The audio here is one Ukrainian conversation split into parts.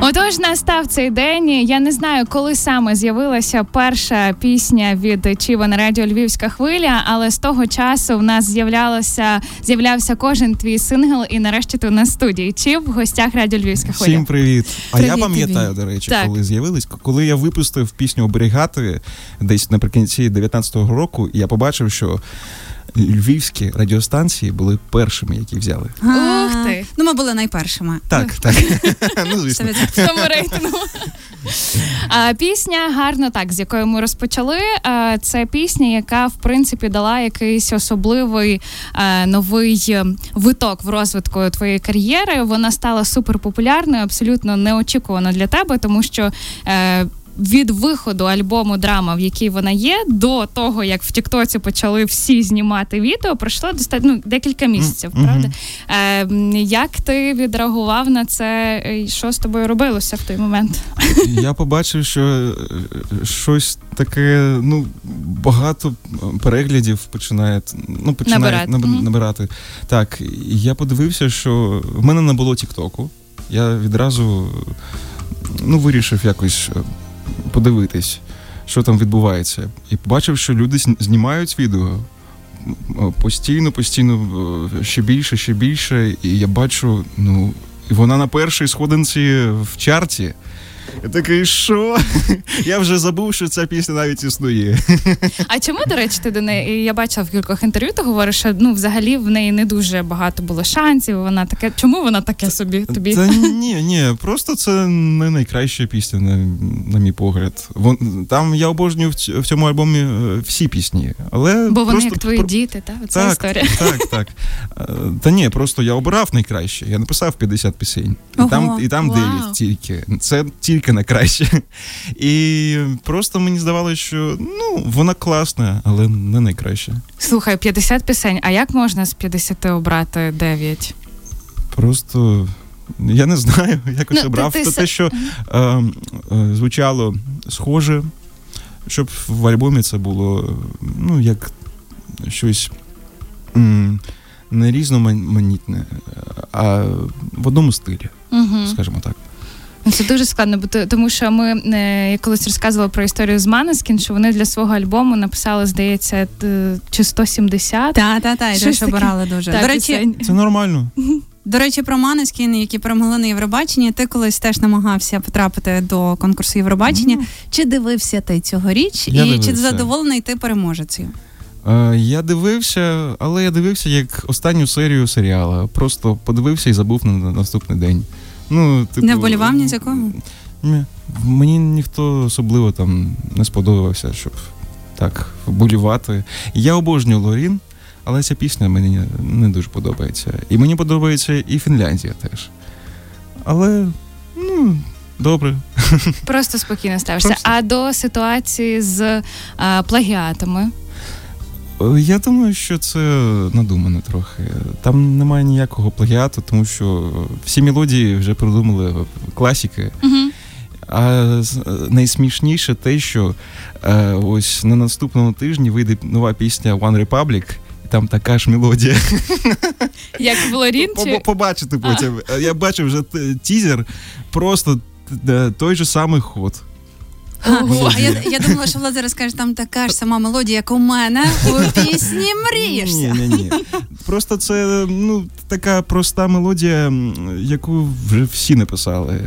Отож, настав цей день. Я не знаю, коли саме з'явилася перша пісня від Чіва на радіо «Львівська хвиля», але з того часу в нас з'являвся кожен твій сингл, і нарешті ти на студії. Чів в гостях радіо «Львівська хвиля». Всім привіт. А я пам'ятаю, до речі, так, коли з'явились, коли я випустив пісню «Оберігати» десь наприкінці 19-го року, я побачив, що львівські радіостанції були першими, які взяли. Ух ти! Ну, ми були найпершими. Так. Ну, звісно. В цьому рейтингу. Пісня «Гарно так», з якою ми розпочали, це пісня, яка, в принципі, дала якийсь особливий новий виток в розвитку твоєї кар'єри. Вона стала суперпопулярною, абсолютно неочікувано для тебе, тому що від виходу альбому «Драма», в якій вона є, до того, як в TikTok почали всі знімати відео, пройшло декілька місяців, правда? Як ти відреагував на це? Що з тобою робилося в той момент? Я побачив, що щось таке, багато переглядів починає набирати. Так, я подивився, що в мене не було TikTok. Я відразу, вирішив якось подивитись, що там відбувається. І побачив, що люди знімають відео постійно, ще більше. І я бачу, вона на першій сходинці в чарті. Я такий, що? Я вже забув, що ця пісня навіть існує. А чому, до речі, ти до неї, я бачила в кількох інтерв'ю, ти говориш, що взагалі в неї не дуже багато було шансів, вона таке, чому вона таке собі тобі? Та ні, просто це не найкраща пісня, на мій погляд. Там я обожнюю в цьому альбомі всі пісні, але... Бо вони як твої діти, та? Оце історія. Так. Та ні, просто я обирав найкраще, я написав 50 пісень. І там 9 тільки. Це тільки на краще. І просто мені здавалося, що вона класна, але не найкраща. Слухай, 50 пісень, а як можна з 50 обрати 9? Просто, я не знаю, якось обрав. Те, що звучало схоже, щоб в альбомі це було, як щось не різноманітне, а в одному стилі, скажімо так. Це дуже складно, тому що ми, я колись розказувала про історію з Манескін, що вони для свого альбому написали, здається, чи 170. Так, і теж обирали дуже. Так, до речі, це нормально. До речі, про Манескін, які перемогли на Євробаченні, ти колись теж намагався потрапити до конкурсу Євробачення. Чи дивився ти цьогоріч? Чи задоволений ти переможецею? Я дивився, але я дивився як останню серію серіалу. Просто подивився і забув на наступний день. Не вболівав ні за кого? Ні. Мені ніхто особливо там не сподобався, щоб так вболівати. Я обожнюю Лорін, але ця пісня мені не дуже подобається. І мені подобається і Фінляндія теж. Але, добре. Просто спокійно ставишся. А до ситуації з плагіатами? Я думаю, що це надумано трохи. Там немає ніякого плагіату, тому що всі мелодії вже придумали класики. А найсмішніше те, що ось на наступному тижні вийде нова пісня One Republic, і там така ж мелодія. Як в Lorinche? Побачити потім. Я бачив вже тізер, просто той же самий ход. Ого, я думала, що Влад зараз каже, там така ж сама мелодія, як у мене, у пісні «Мрієшся». Ні. Просто це, така проста мелодія, яку вже всі написали.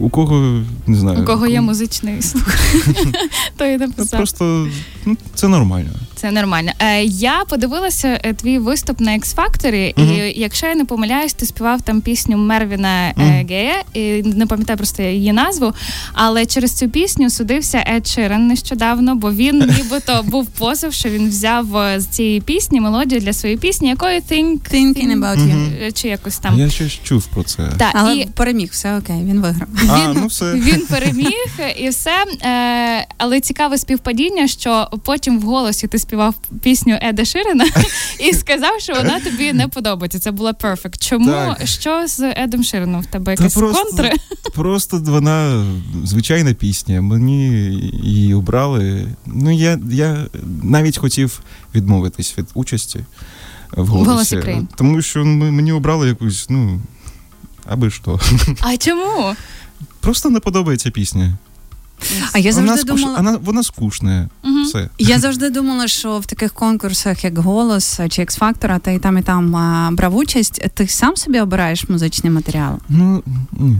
У кого, не знаю. У кого є музичний слух, то і написав. Просто, це нормально. Це нормально. Я подивилася твій виступ на «Екс-факторі», і якщо я не помиляюсь, ти співав там пісню Мервіна Гея, і не пам'ятаю просто її назву, але через цю пісню судився Ед Ширан нещодавно, бо він нібито був позов, що він взяв з цієї пісні мелодію для своєї пісні, якою Thinking about you, чи якось там. Я щось чув про це. Так, але переміг, все окей, він виграв. Він переміг, і все. Але цікаве співпадіння, що потім в «Голосі» ти співав пісню Еда Ширана і сказав, що вона тобі не подобається. Це була перфект. Чому? Так. Що з Едом Шираном? В тебе якась контри? Просто вона звичайна пісня. Мені її обрали. Я навіть хотів відмовитись від участі в «Голосі». Тому що мені обрали якусь, аби що. А чому? Просто не подобається пісня. А я завжди вона скучна. Угу. Все. Я завжди думала, що в таких конкурсах, як «Голос» чи «Екс-фактора», та і там брав участь, ти сам собі обираєш музичний матеріал? Ну, ні.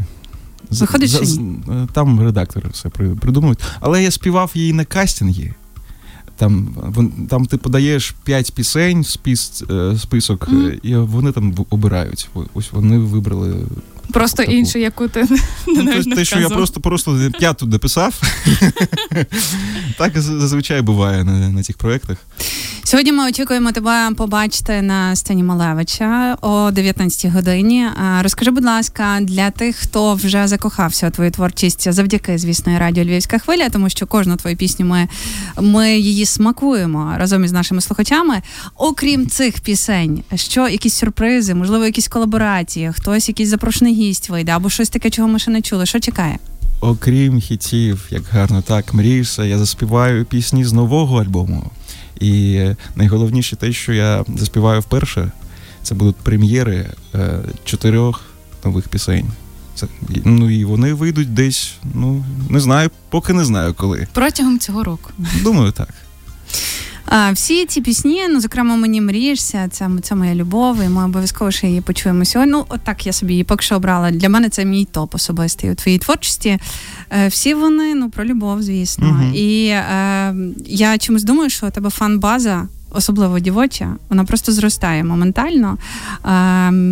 Виходить, що ні? Там редактори все придумують. Але я співав її на кастингі. Там ти подаєш 5 пісень, список, і вони там обирають. Ось вони вибрали... Просто іншу, яку ти навіть не вказував. Те, що я просто 5 дописав. Так зазвичай буває на цих проєктах. Сьогодні ми очікуємо тебе побачити на сцені Малевича о 19-й годині. Розкажи, будь ласка, для тих, хто вже закохався у твою творчість завдяки, звісно, радіо «Львівська хвиля», тому що кожну твою пісню ми її смакуємо разом із нашими слухачами. Окрім цих пісень, що якісь сюрпризи, можливо, якісь колаборації, хтось якийсь запрошений гість вийде, або щось таке, чого ми ще не чули. Що чекає? Окрім хітів, як гарно так, мрієшся, я заспіваю пісні з нового альбому. І найголовніше те, що я заспіваю вперше, це будуть прем'єри 4 нових пісень. Це, ну, і вони вийдуть десь, ну, не знаю, поки не знаю коли. Протягом цього року. Думаю, так. Всі ці пісні, ну, зокрема, «Мені мрієшся», це моя любов, і ми обов'язково ще її почуємо сьогодні. Ну, отак я собі її поки що обрала. Для мене це мій топ особистий у твоїй творчості. Всі вони, ну, про любов, звісно. Uh-huh. І я чомусь думаю, що у тебе фан-база, особливо дівоча, вона просто зростає моментально,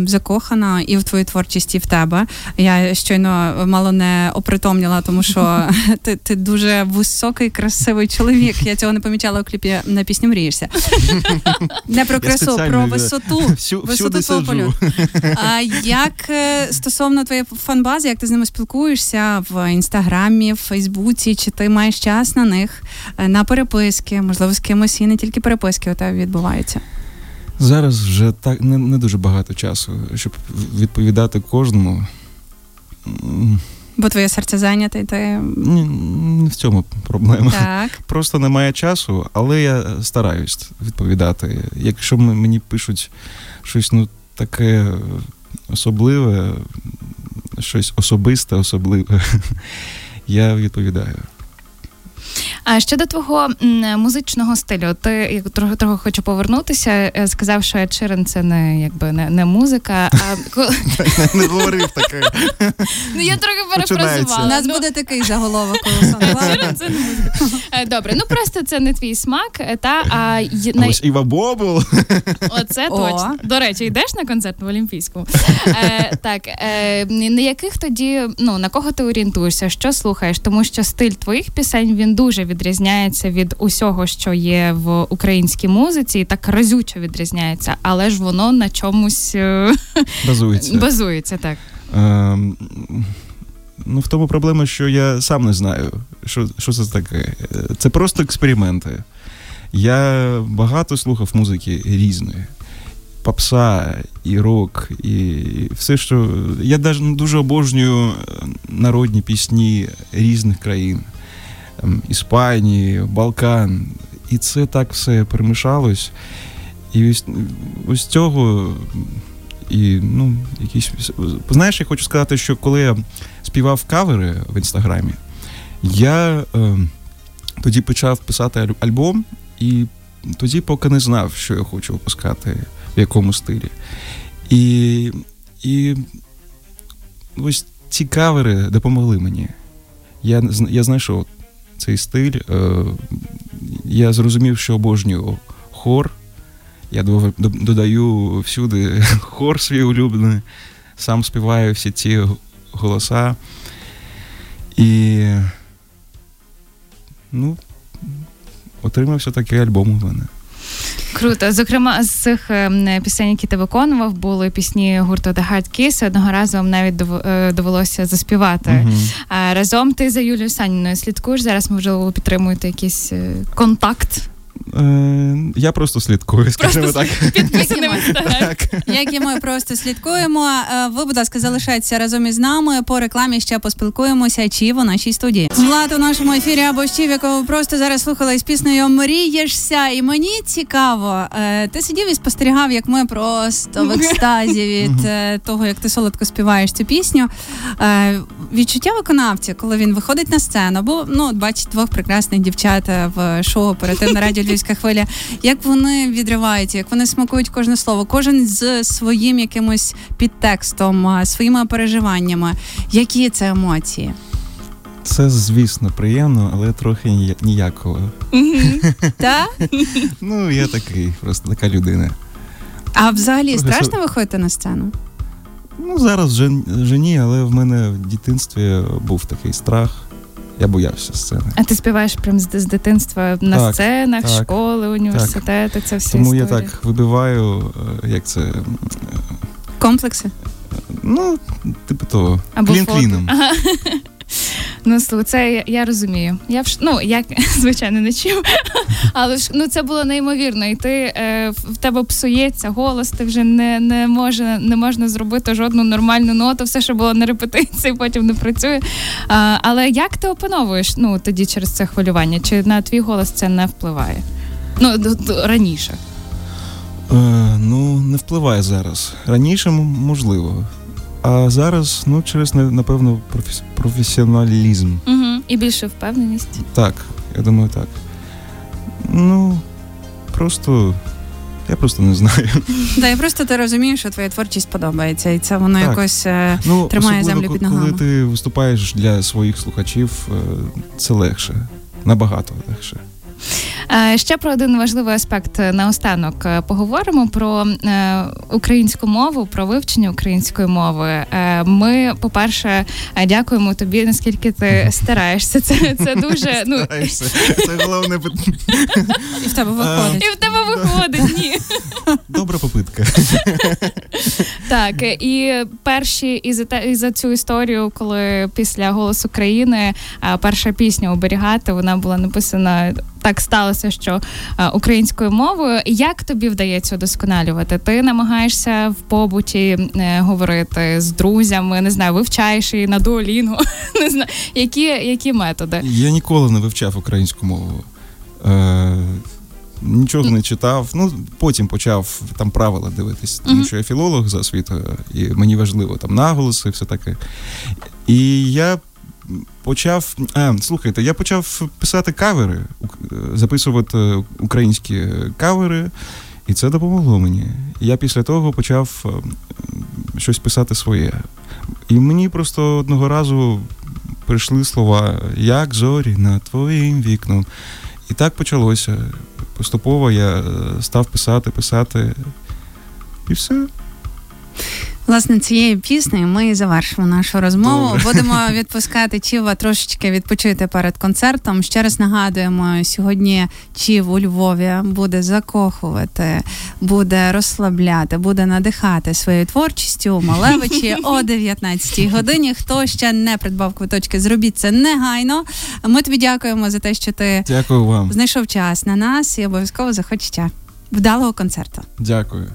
закохана і в твою творчість, і в тебе. Я щойно мало не опритомніла, тому що ти дуже високий, красивий чоловік. Я цього не помічала у кліпі на пісню «Мрієшся». Не про красу, про висоту. Висоту твого польоту. Як стосовно твоєї фан-бази, як ти з ними спілкуєшся в Інстаграмі, в Фейсбуці, чи ти маєш час на них, на переписки, можливо, з кимось і не тільки переписки у тебе відбувається? Зараз вже так не дуже багато часу, щоб відповідати кожному. Бо твоє серце зайняте, і ти... Ні, не в цьому проблема. Так. Просто немає часу, але я стараюсь відповідати. Якщо мені пишуть щось, ну, таке особливе, щось особисте особливе, я відповідаю. А щодо твого музичного стилю, ти, я трохи хочу повернутися, сказав, що Ед Ширан це не музика, а... Не говорив таке. Ну, я трохи перефразувала. У нас буде такий заголовок. Ед Ширан це не музика. Добре, ну просто це не твій смак, та... А ось Іва Бобл. Оце точно. До речі, йдеш на концерт в Олімпійському? Так, на яких тоді, ну, на кого ти орієнтуєшся, що слухаєш? Тому що стиль твоїх пісень, він дуже відрізняється від усього, що є в українській музиці, і так разюче відрізняється, але ж воно на чомусь базується, так. Ну, в тому проблема, що я сам не знаю, що це таке. Це просто експерименти. Я багато слухав музики різної. Попса, і рок, і все, що... Я дуже обожнюю народні пісні різних країн. Іспанії, Балкан. І це так все перемішалось. І ось цього... І, ну, якісь... Знаєш, я хочу сказати, що коли я співав кавери в Інстаграмі, я тоді почав писати альбом, і тоді поки не знав, що я хочу випускати, в якому стилі. І ось ці кавери допомогли мені. Я знайшов цей стиль, я зрозумів, що обожнюю хор, я додаю всюди хор свій улюблений, сам співаю всі ці голоса, і, ну, отримався такий альбом у мене. Круто. Зокрема, з цих пісень, які ти виконував, були пісні гурту The Heart Kiss. Одного разу вам навіть довелося заспівати. Uh-huh. Разом ти за Юлією Саніною слідкуєш? Зараз, можливо, підтримуєте якийсь контакт? Я просто слідкую, скажімо так. Підписаний в Інстаграм. Як і ми просто слідкуємо. Ви, будь ласка, залишайтеся разом із нами. По рекламі ще поспілкуємося. Чів у нашій студії. Влад у нашому ефірі, або Чів, якого просто зараз слухали з піснею «Мрієшся». І мені цікаво, ти сидів і спостерігав, як ми просто в екстазі від того, як ти солодко співаєш цю пісню. Відчуття виконавця, коли він виходить на сцену, бо, ну, бачить двох прекрасних дівчат в шоу «Оперативна радіо Львівська хвиля», як вони відриваються, як вони смакують кожне слово, кожен з своїм якимось підтекстом, своїми переживаннями. Які це емоції? Це, звісно, приємно, але трохи ніяково. Так? Ну, я такий, просто така людина. А взагалі страшно виходити на сцену? Ну, зараз вже ні, але в мене в дитинстві був такий страх. Я боявся сцени. А ти співаєш прям з дитинства на так, сценах, так, школи, університети, так. Це всі тому історії. Тому я так вибиваю, як це... Комплекси? Ну, типу того. Або клін-кліном. Ага. Ну, це я розумію. Я, звичайно, не чув, але це було неймовірно. І ти, в тебе псується голос, ти вже не можна зробити жодну нормальну ноту, все, що було на репетиції, потім не працює. Але як ти опановуєш тоді через це хвилювання? Чи на твій голос це не впливає? Раніше. Не впливає зараз. Раніше, можливо. А зараз, через, напевно, професіоналізм. Угу. І більше впевненість. Так, я думаю, так. Я просто не знаю. І просто ти розумієш, що твоя творчість подобається, і це воно так. Якось тримає землю під ногами. Коли ти виступаєш для своїх слухачів, це легше, набагато легше. Ще про один важливий аспект наостанок поговоримо про українську мову, про вивчення української мови. Ми, по-перше, дякуємо тобі, наскільки ти стараєшся. Це дуже... Стараєшся. Це головне... І в тебе виходить, ні. Добра попитка. Так, і перші, і за цю історію, коли після «Голос України» перша пісня «Оберігати», вона була написана... Так сталося, що українською мовою. Як тобі вдається удосконалювати? Ти намагаєшся в побуті говорити з друзями, не знаю, вивчаєш її на Duolingo, не знаю, які методи? Я ніколи не вивчав українську мову. Нічого не читав. Потім почав там правила дивитись, тому що я філолог за освітою, і мені важливо там наголоси, все таке. І я почав писати кавери, записувати українські кавери, і це допомогло мені. Я після того почав щось писати своє. І мені просто одного разу прийшли слова «Як зорі над твоїм вікном». І так почалося. Поступово я став писати, і все. Власне, цією піснею ми і завершимо нашу розмову. Добре. Будемо відпускати Чіва трошечки відпочити перед концертом. Ще раз нагадуємо, сьогодні Чів у Львові буде закохувати, буде розслабляти, буде надихати своєю творчістю у Малевичі о 19-й годині. Хто ще не придбав квиточки, зробіть це негайно. Ми тобі дякуємо за те, що ти знайшов час на нас і обов'язково заходь ще. Вдалого концерту. Дякую.